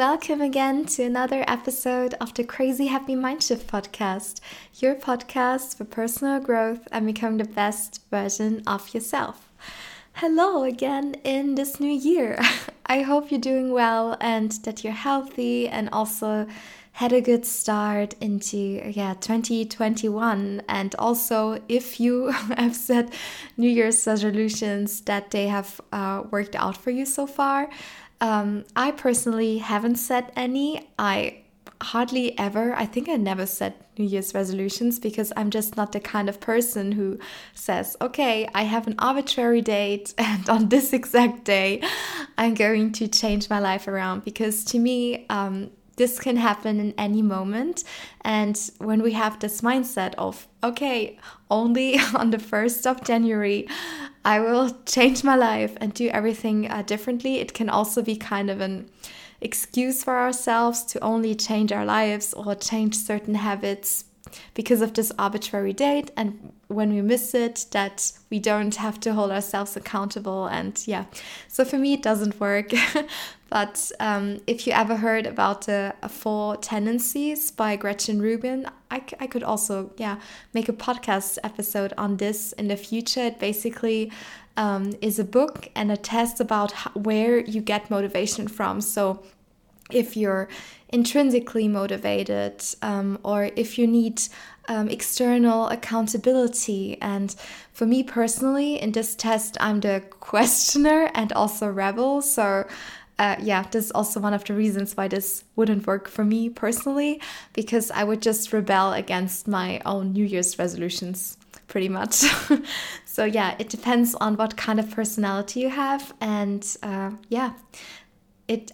welcome again to another episode of the Crazy Happy Mindshift podcast, your podcast for personal growth and become the best version of yourself. Hello again in this new year. I hope you're doing well and that you're healthy and also had a good start into 2021, and also if you have set New Year's resolutions that they have worked out for you so far. I personally haven't set any. I think I never set New Year's resolutions because I'm just not the kind of person who says, okay, I have an arbitrary date and on this exact day I'm going to change my life around, because to me, this can happen in any moment. And when we have this mindset of, okay, only on the 1st of January, I will change my life and do everything differently, it can also be kind of an excuse for ourselves to only change our lives or change certain habits because of this arbitrary date. And when we miss it, that we don't have to hold ourselves accountable. And yeah, so for me, it doesn't work. But if you ever heard about the Four Tendencies by Gretchen Rubin, I could also make a podcast episode on this in the future. It basically is a book and a test about where you get motivation from. So if you're intrinsically motivated, or if you need external accountability. And for me personally, in this test, I'm the questioner and also rebel. So this is also one of the reasons why this wouldn't work for me personally, because I would just rebel against my own New Year's resolutions, pretty much. So yeah, it depends on what kind of personality you have, and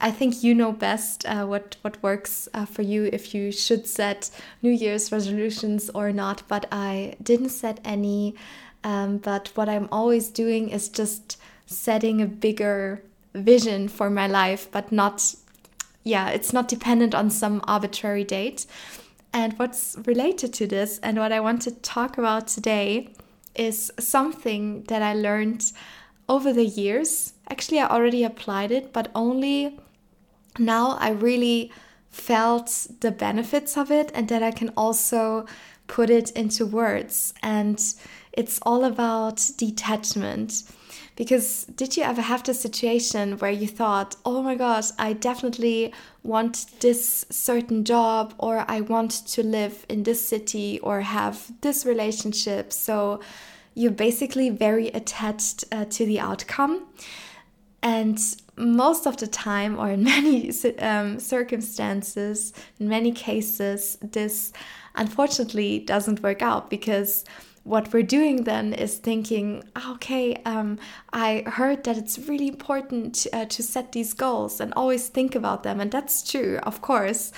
I think you know best what works for you, if you should set New Year's resolutions or not. But I didn't set any. But what I'm always doing is just setting a bigger vision for my life, but not, it's not dependent on some arbitrary date. And what's related to this and what I want to talk about today is something that I learned over the years. Actually, I already applied it, but only now I really felt the benefits of it and that I can also put it into words. And it's all about detachment. Because did you ever have the situation where you thought, oh my gosh, I definitely want this certain job, or I want to live in this city or have this relationship. So you're basically very attached to the outcome. And most of the time, or in many circumstances, in many cases, this unfortunately doesn't work out, because what we're doing then is thinking, okay, I heard that it's really important to set these goals and always think about them. And that's true, of course.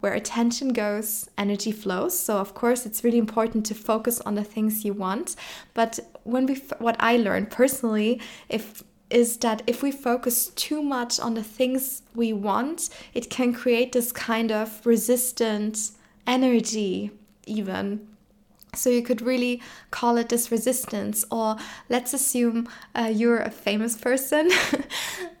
Where attention goes, energy flows. So of course, it's really important to focus on the things you want. But what I learned personally is that if we focus too much on the things we want, it can create this kind of resistant energy even. So you could really call it this resistance. Or let's assume you're a famous person.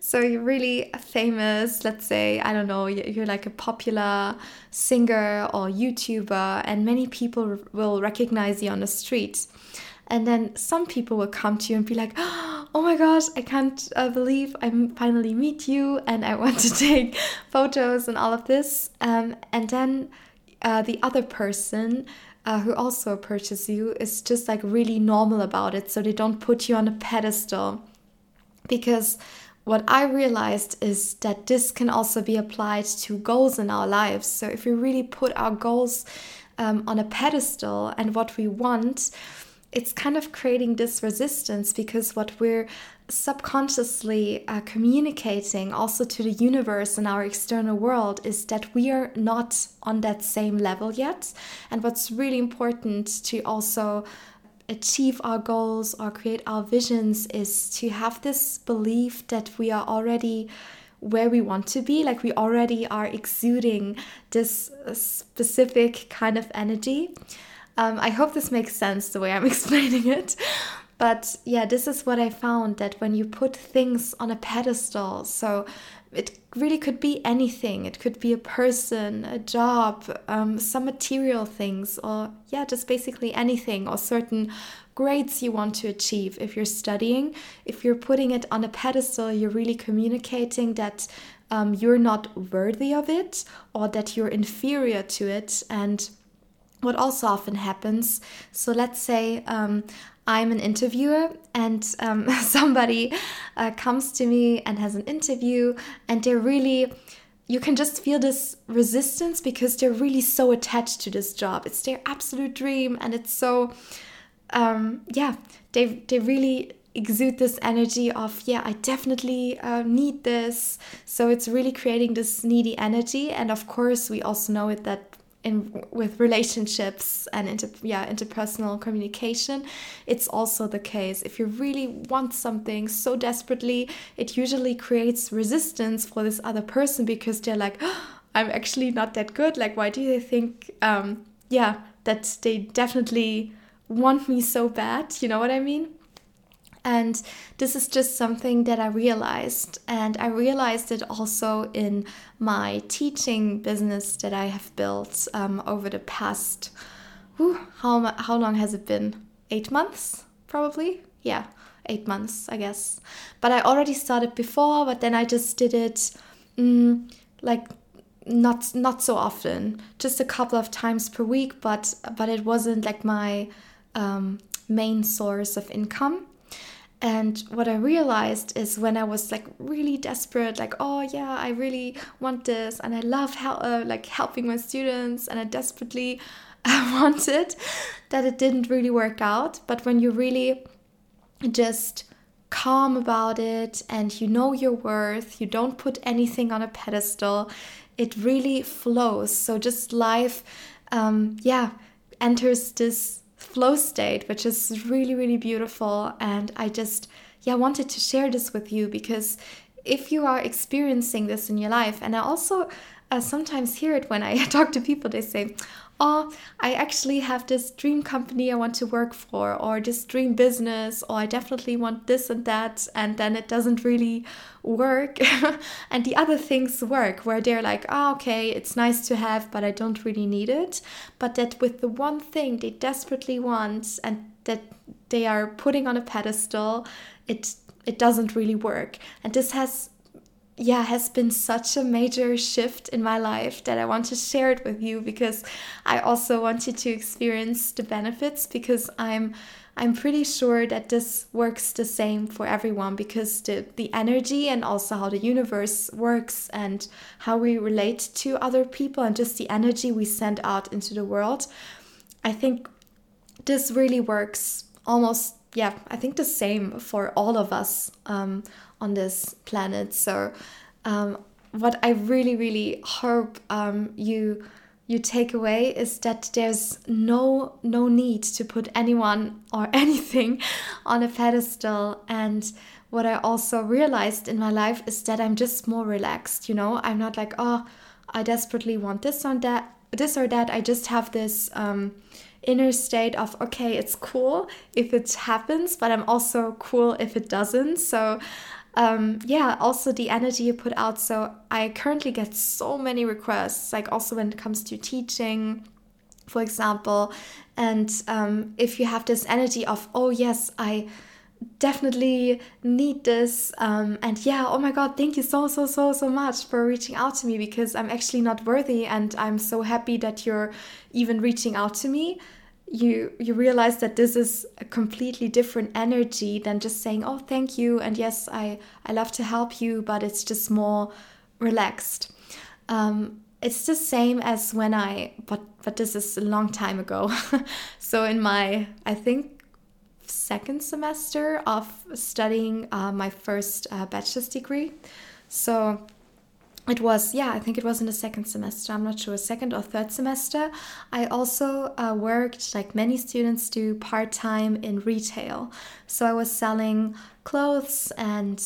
So you're really famous. Let's say, I don't know, you're like a popular singer or YouTuber, and many people will recognize you on the street. And then some people will come to you and be like, oh my gosh, I can't believe I finally meet you and I want to take photos and all of this. And then the other person who also approaches you is just like really normal about it, so they don't put you on a pedestal. Because what I realized is that this can also be applied to goals in our lives. So if we really put our goals on a pedestal and what we want, it's kind of creating this resistance, because what we're subconsciously communicating also to the universe and our external world is that we are not on that same level yet. And what's really important to also achieve our goals or create our visions is to have this belief that we are already where we want to be, like we already are exuding this specific kind of energy. I hope this makes sense the way I'm explaining it. But yeah, this is what I found, that when you put things on a pedestal, so It really could be anything. It could be a person, a job, some material things, or just basically anything, or certain grades you want to achieve. If you're studying, if you're putting it on a pedestal, you're really communicating that you're not worthy of it, or that you're inferior to it. And what also often happens, so let's say I'm an interviewer and somebody comes to me and has an interview, and they're really, you can just feel this resistance because they're really so attached to this job. It's their absolute dream, and it's so, they really exude this energy of, I definitely need this. So it's really creating this needy energy. And of course, we also know it that with relationships and interpersonal communication, it's also the case. If you really want something so desperately, it usually creates resistance for this other person because they're like, I'm actually not that good. Like, why do they think, that they definitely want me so bad? You know what I mean? And this is just something that I realized. And I realized it also in my teaching business that I have built over the past, how long has it been? 8 months, probably? 8 months, I guess. But I already started before, but then I just did it not so often, just a couple of times per week, but it wasn't like my main source of income. And what I realized is when I was like really desperate, like, I really want this and I love helping my students and I desperately want it, that it didn't really work out. But when you're really just calm about it and you know your worth, you don't put anything on a pedestal, it really flows. So just life, enters this flow state, which is really, really beautiful. And I just wanted to share this with you, because if you are experiencing this in your life, and I also sometimes hear it when I talk to people, they say, I actually have this dream company I want to work for, or this dream business, or I definitely want this and that, and then it doesn't really work and the other things work, where they're like, it's nice to have, but I don't really need it. But that with the one thing they desperately want and that they are putting on a pedestal, it doesn't really work. And this has been such a major shift in my life that I want to share it with you, because I also want you to experience the benefits, because I'm pretty sure that this works the same for everyone, because the energy and also how the universe works and how we relate to other people and just the energy we send out into the world, I think this really works almost, I think the same for all of us on this planet. So what I really, really hope you take away is that there's no need to put anyone or anything on a pedestal. And what I also realized in my life is that I'm just more relaxed. You know, I'm not like, I desperately want this or that. I just have this inner state of, okay, it's cool if it happens, but I'm also cool if it doesn't. So also the energy you put out. So I currently get so many requests, like also when it comes to teaching, for example. And if you have this energy of, I definitely need this, oh my god, thank you so much for reaching out to me, because I'm actually not worthy and I'm so happy that you're even reaching out to me, you realize that this is a completely different energy than just saying, thank you, and yes, I love to help you, but it's just more relaxed. It's the same as when but this is a long time ago so in my, I think, second semester of studying my first bachelor's degree. So it was, I think it was in the second semester, I'm not sure, second or third semester. I also worked, like many students do, part-time in retail. So I was selling clothes and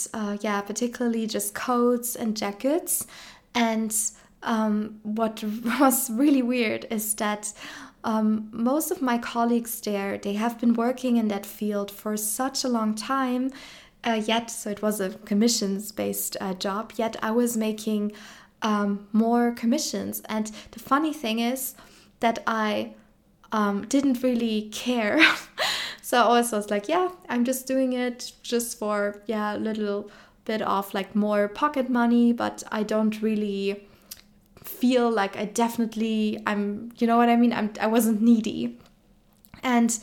particularly just coats and jackets. And what was really weird is that most of my colleagues there, they have been working in that field for such a long time, yet, so it was a commissions-based job, yet I was making more commissions. And the funny thing is that I didn't really care. So I always was like, yeah, I'm just doing it just for, yeah, a little bit of like more pocket money, but I don't really feel like I'm, you know what I mean? I wasn't needy. And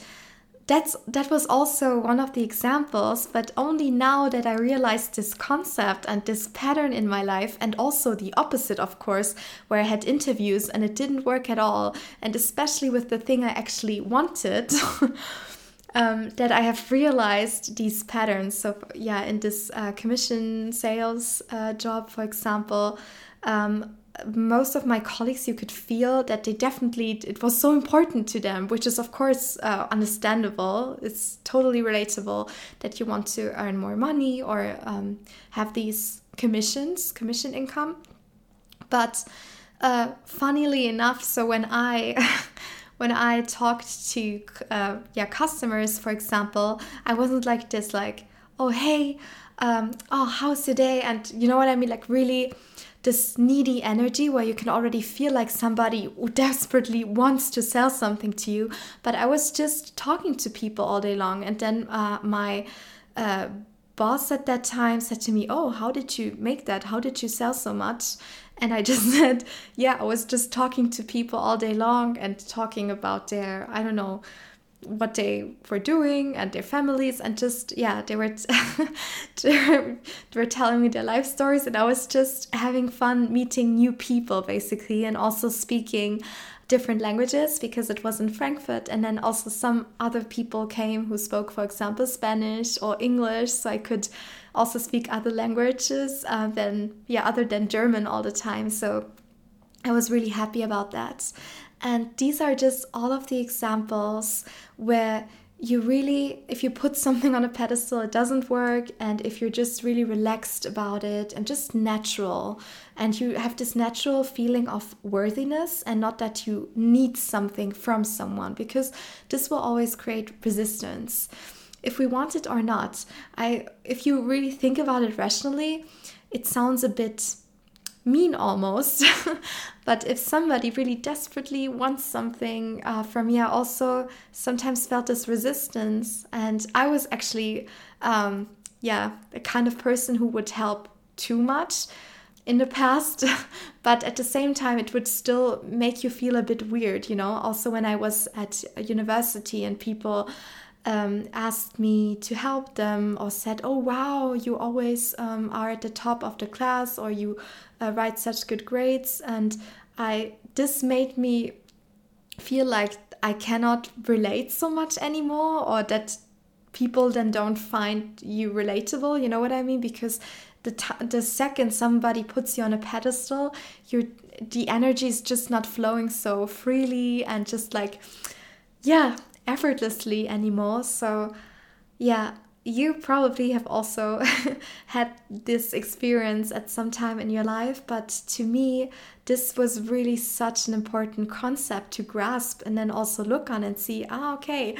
that was also one of the examples, but only now that I realized this concept and this pattern in my life, and also the opposite, of course, where I had interviews and it didn't work at all, and especially with the thing I actually wanted, that I have realized these patterns. So yeah, in this commission sales job, for example, most of my colleagues, you could feel that they definitely, it was so important to them, which is of course understandable. It's totally relatable that you want to earn more money or have these commission income. But funnily enough, so when I talked to customers, for example, I wasn't like this, like, oh hey, how's your day? And you know what I mean, like really this needy energy where you can already feel like somebody who desperately wants to sell something to you. But I was just talking to people all day long. And then my boss at that time said to me, oh, how did you make that? How did you sell so much? And I just said, yeah, I was just talking to people all day long and talking about their, I don't know, what they were doing and their families, and just, yeah, they were telling me their life stories, and I was just having fun meeting new people basically, and also speaking different languages because it was in Frankfurt. And then also some other people came who spoke, for example, Spanish or English, so I could also speak other languages other than German all the time. So I was really happy about that. And these are just all of the examples where you really, if you put something on a pedestal, it doesn't work. And if you're just really relaxed about it and just natural, and you have this natural feeling of worthiness and not that you need something from someone, because this will always create resistance, if we want it or not. If you really think about it rationally, it sounds a bit mean almost, but if somebody really desperately wants something from me, I also sometimes felt this resistance, and I was actually the kind of person who would help too much in the past, but at the same time it would still make you feel a bit weird, you know. Also when I was at university and people asked me to help them or said, oh wow, you always are at the top of the class, or you write such good grades, and this made me feel like I cannot relate so much anymore, or that people then don't find you relatable, you know what I mean, because the second somebody puts you on a pedestal, the energy is just not flowing so freely and just like, yeah, effortlessly anymore. So yeah, you probably have also had this experience at some time in your life, but to me this was really such an important concept to grasp and then also look on and see, okay,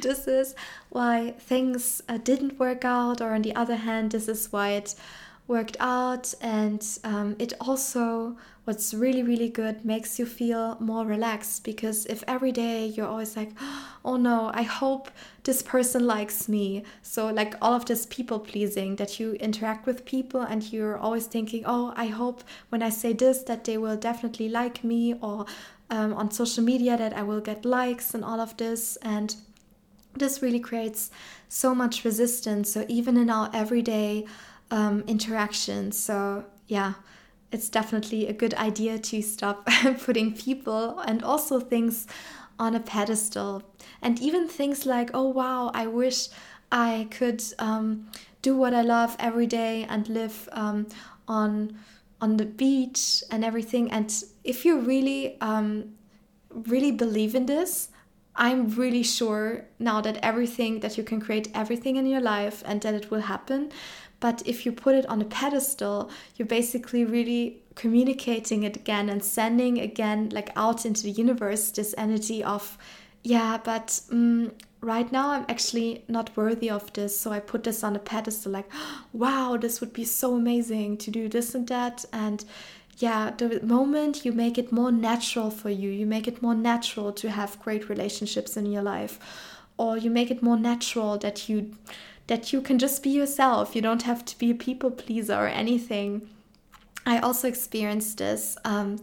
this is why things didn't work out, or on the other hand, this is why it worked out. And it also, what's really, really good, makes you feel more relaxed, because if every day you're always like, oh no, I hope this person likes me, so like all of this people pleasing, that you interact with people and you're always thinking, oh, I hope when I say this that they will definitely like me, or on social media that I will get likes and all of this. And this really creates so much resistance, so even in our everyday interaction. So yeah, it's definitely a good idea to stop putting people and also things on a pedestal, and even things like, oh wow, I wish I could do what I love every day and live on the beach and everything. And if you really really believe in this, I'm really sure now that you can create everything in your life and that it will happen. But if you put it on a pedestal, you're basically really communicating it again and sending again, like out into the universe, this energy of, yeah, but right now I'm actually not worthy of this. So I put this on a pedestal, like, wow, this would be so amazing to do this and that. And yeah, the moment you make it more natural for you, you make it more natural to have great relationships in your life, or you make it more natural that you can just be yourself. You don't have to be a people pleaser or anything. I also experienced this on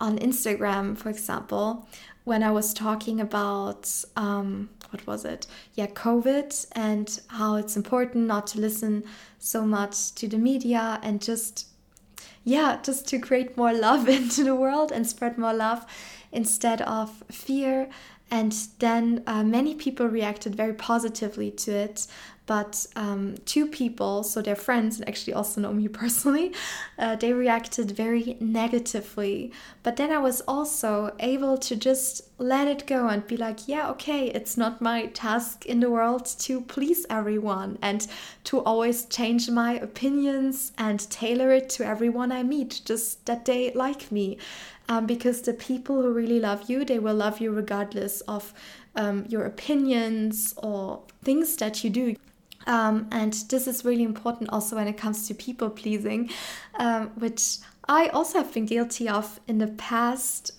Instagram, for example, when I was talking about, what was it? Yeah, COVID, and how it's important not to listen so much to the media and just to create more love into the world and spread more love instead of fear. And then many people reacted very positively to it. But two people, so their friends, and actually also know me personally, they reacted very negatively. But then I was also able to just let it go and be like, yeah, okay, it's not my task in the world to please everyone and to always change my opinions and tailor it to everyone I meet, just that they like me. Because the people who really love you, they will love you regardless of your opinions or things that you do. And this is really important also when it comes to people pleasing, which I also have been guilty of in the past,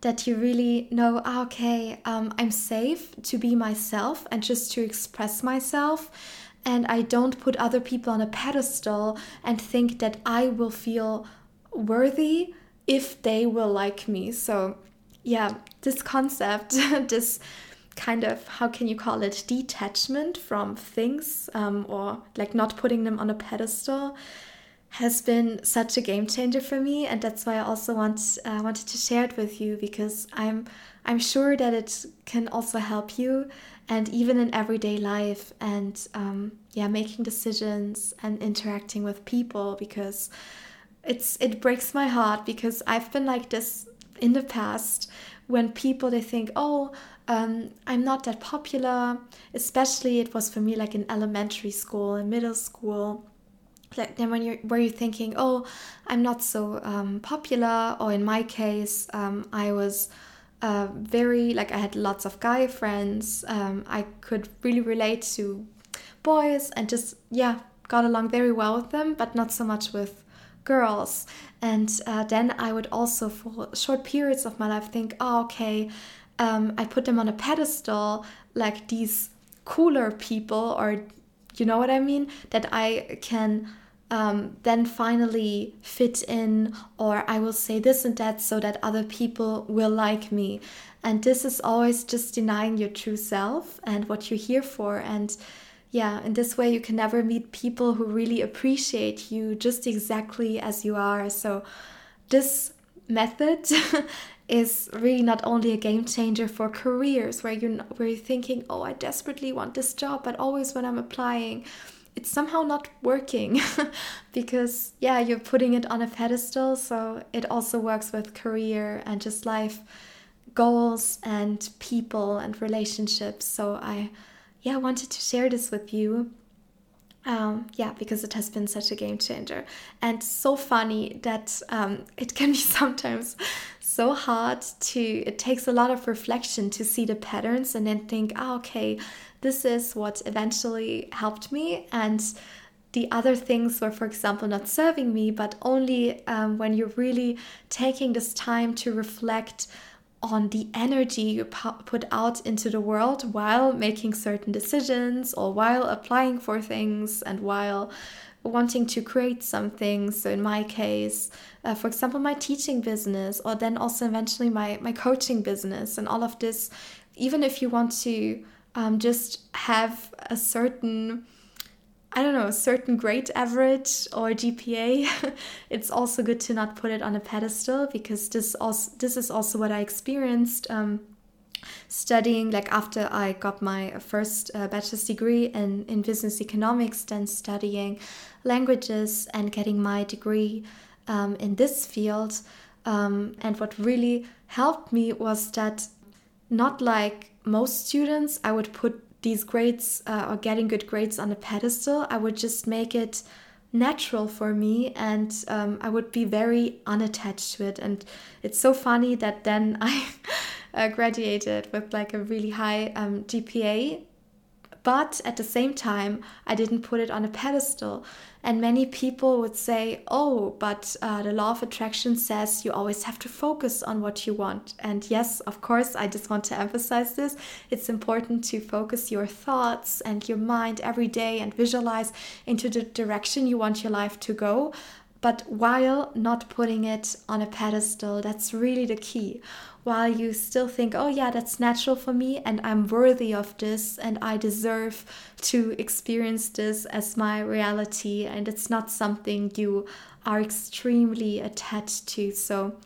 that you really know, okay, I'm safe to be myself and just to express myself. And I don't put other people on a pedestal and think that I will feel worthy if they will like me. So yeah, this concept, this kind of, how can you call it, detachment from things, or like not putting them on a pedestal, has been such a game changer for me. And that's why I also wanted to share it with you, because I'm sure that it can also help you, and even in everyday life, and making decisions and interacting with people, because it breaks my heart, because I've been like this in the past, when people, they think, I'm not that popular. Especially it was for me like in elementary school and middle school. Like then were you thinking, I'm not so popular, or in my case, I was very, like, I had lots of guy friends. I could really relate to boys and just got along very well with them, but not so much with girls. And then I would also, for short periods of my life, think, I put them on a pedestal, like these cooler people, or you know what I mean, that I can then finally fit in, or I will say this and that so that other people will like me. And this is always just denying your true self and what you're here for. And yeah, in this way, you can never meet people who really appreciate you just exactly as you are. So this method is really not only a game changer for careers, where you're thinking, I desperately want this job, but always when I'm applying, it's somehow not working because, you're putting it on a pedestal. So it also works with career and just life goals and people and relationships. So I wanted to share this with you, because it has been such a game changer, and so funny that it can be sometimes so hard to, it takes a lot of reflection to see the patterns and then think, this is what eventually helped me, and the other things were, for example, not serving me, but only when you're really taking this time to reflect on the energy you put out into the world while making certain decisions, or while applying for things, and while wanting to create something. So in my case, for example, my teaching business, or then also eventually my coaching business, and all of this, even if you want to just have a certain, certain grade average or GPA, it's also good to not put it on a pedestal, because this is also what I experienced studying, like after I got my first bachelor's degree in business economics, then studying languages and getting my degree in this field. And what really helped me was that, not like most students, I would put these grades or getting good grades on a pedestal. I would just make it natural for me, and I would be very unattached to it. And it's so funny that then I graduated with like a really high GPA. But at the same time, I didn't put it on a pedestal. And many people would say, oh, but the law of attraction says you always have to focus on what you want. And yes, of course, I just want to emphasize this. It's important to focus your thoughts and your mind every day and visualize into the direction you want your life to go. But while not putting it on a pedestal, that's really the key. While you still think, oh yeah, that's natural for me and I'm worthy of this and I deserve to experience this as my reality, and it's not something you are extremely attached to. So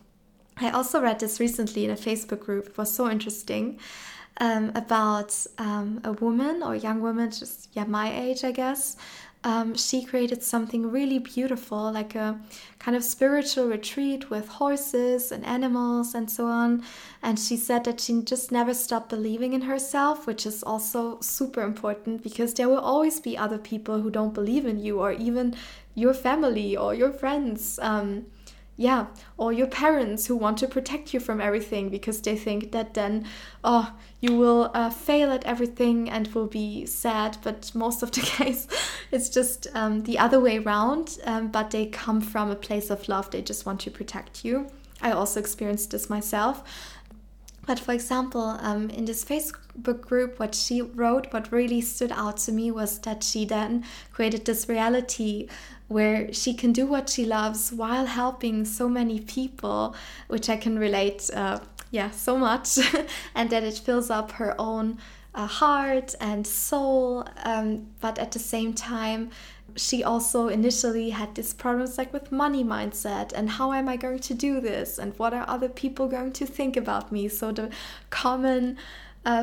I also read this recently in a Facebook group. It was so interesting about a woman or a young woman, just my age, I guess. She created something really beautiful, like a kind of spiritual retreat with horses and animals and so on. And she said that she just never stopped believing in herself, which is also super important, because there will always be other people who don't believe in you, or even your family or your friends, or your parents, who want to protect you from everything because they think that then, you will fail at everything and will be sad. But most of the case, it's just the other way around. But they come from a place of love. They just want to protect you. I also experienced this myself. But for example, in this Facebook group, what she wrote, what really stood out to me was that she then created this reality where she can do what she loves while helping so many people, which I can relate, so much, and that it fills up her own heart and soul. But at the same time, she also initially had these problems like with money mindset and how am I going to do this and what are other people going to think about me? So the common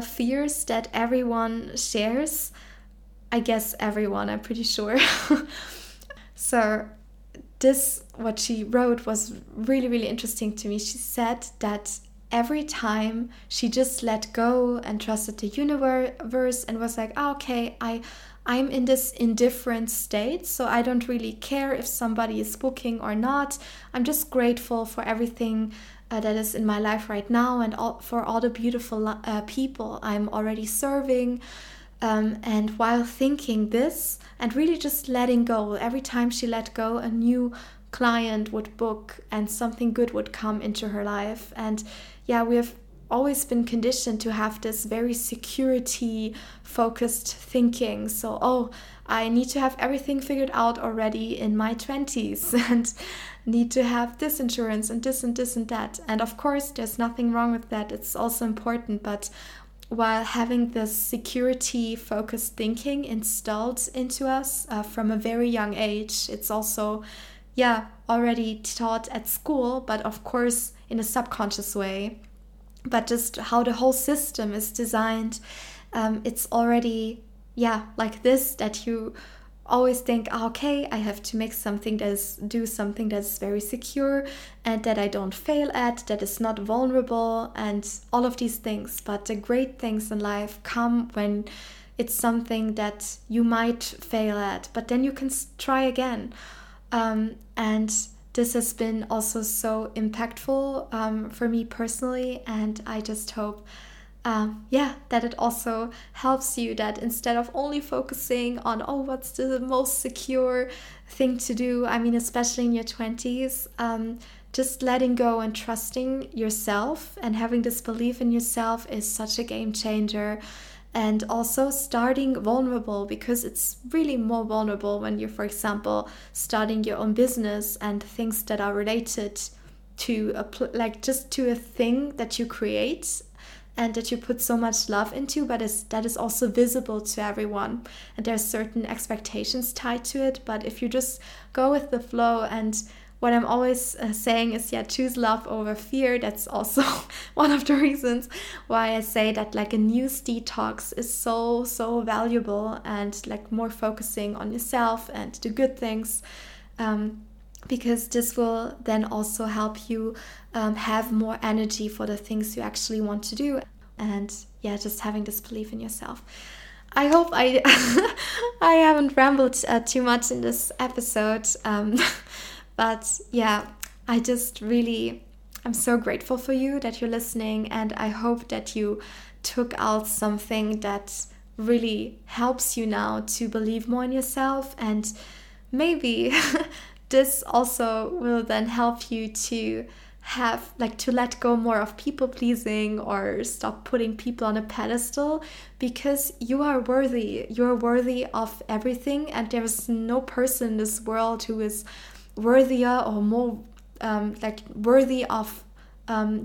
fears that everyone shares, I guess everyone, I'm pretty sure. So this, what she wrote, was really, really interesting to me. She said that every time she just let go and trusted the universe and was like, I'm in this indifferent state, so I don't really care if somebody is booking or not. I'm just grateful for everything that is in my life right now, and for all the beautiful people I'm already serving. And while thinking this and really just letting go, every time she let go, a new client would book and something good would come into her life. And we have always been conditioned to have this very security focused thinking. So, I need to have everything figured out already in my 20s and need to have this insurance and this and this and that. And of course, there's nothing wrong with that. It's also important. But while having this security focused thinking installed into us from a very young age, it's also, already taught at school, but of course, in a subconscious way. But just how the whole system is designed, it's already, like this, that you always think, I have to make something that's very secure and that I don't fail at, that is not vulnerable and all of these things. But the great things in life come when it's something that you might fail at, but then you can try again. And this has been also so impactful for me personally, and I just hope that it also helps you, that instead of only focusing on what's the most secure thing to do, especially in your 20s, just letting go and trusting yourself and having this belief in yourself is such a game changer. And also starting vulnerable, because it's really more vulnerable when you're, for example, starting your own business and things that are related to a thing that you create and that you put so much love into, but that is also visible to everyone. And there's certain expectations tied to it. But if you just go with the flow, and what I'm always saying is, choose love over fear. That's also one of the reasons why I say that like a news detox is so, so valuable, and like more focusing on yourself and the good things, because this will then also help you have more energy for the things you actually want to do. And just having this belief in yourself. I hope I haven't rambled too much in this episode. But I just really I'm so grateful for you, that you're listening, and I hope that you took out something that really helps you now to believe more in yourself, and maybe this also will then help you to have, like, to let go more of people pleasing or stop putting people on a pedestal, because you are worthy. You're worthy of everything, and there is no person in this world who is worthier or more worthy of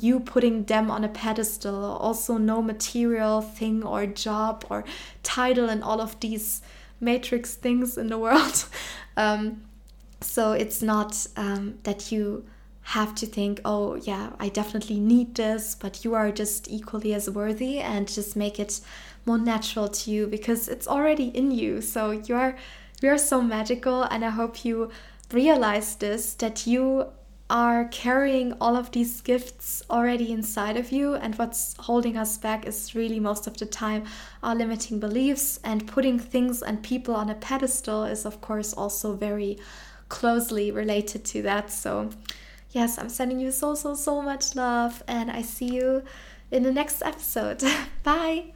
you putting them on a pedestal. Also, no material thing or job or title and all of these matrix things in the world. So it's not that you have to think, oh yeah, I definitely need this, but you are just equally as worthy, and just make it more natural to you, because it's already in you. So you are so magical, and I hope you realize this, that you are carrying all of these gifts already inside of you, and what's holding us back is really most of the time our limiting beliefs, and putting things and people on a pedestal is of course also very closely related to that. So yes, I'm sending you so much love, and I see you in the next episode. Bye!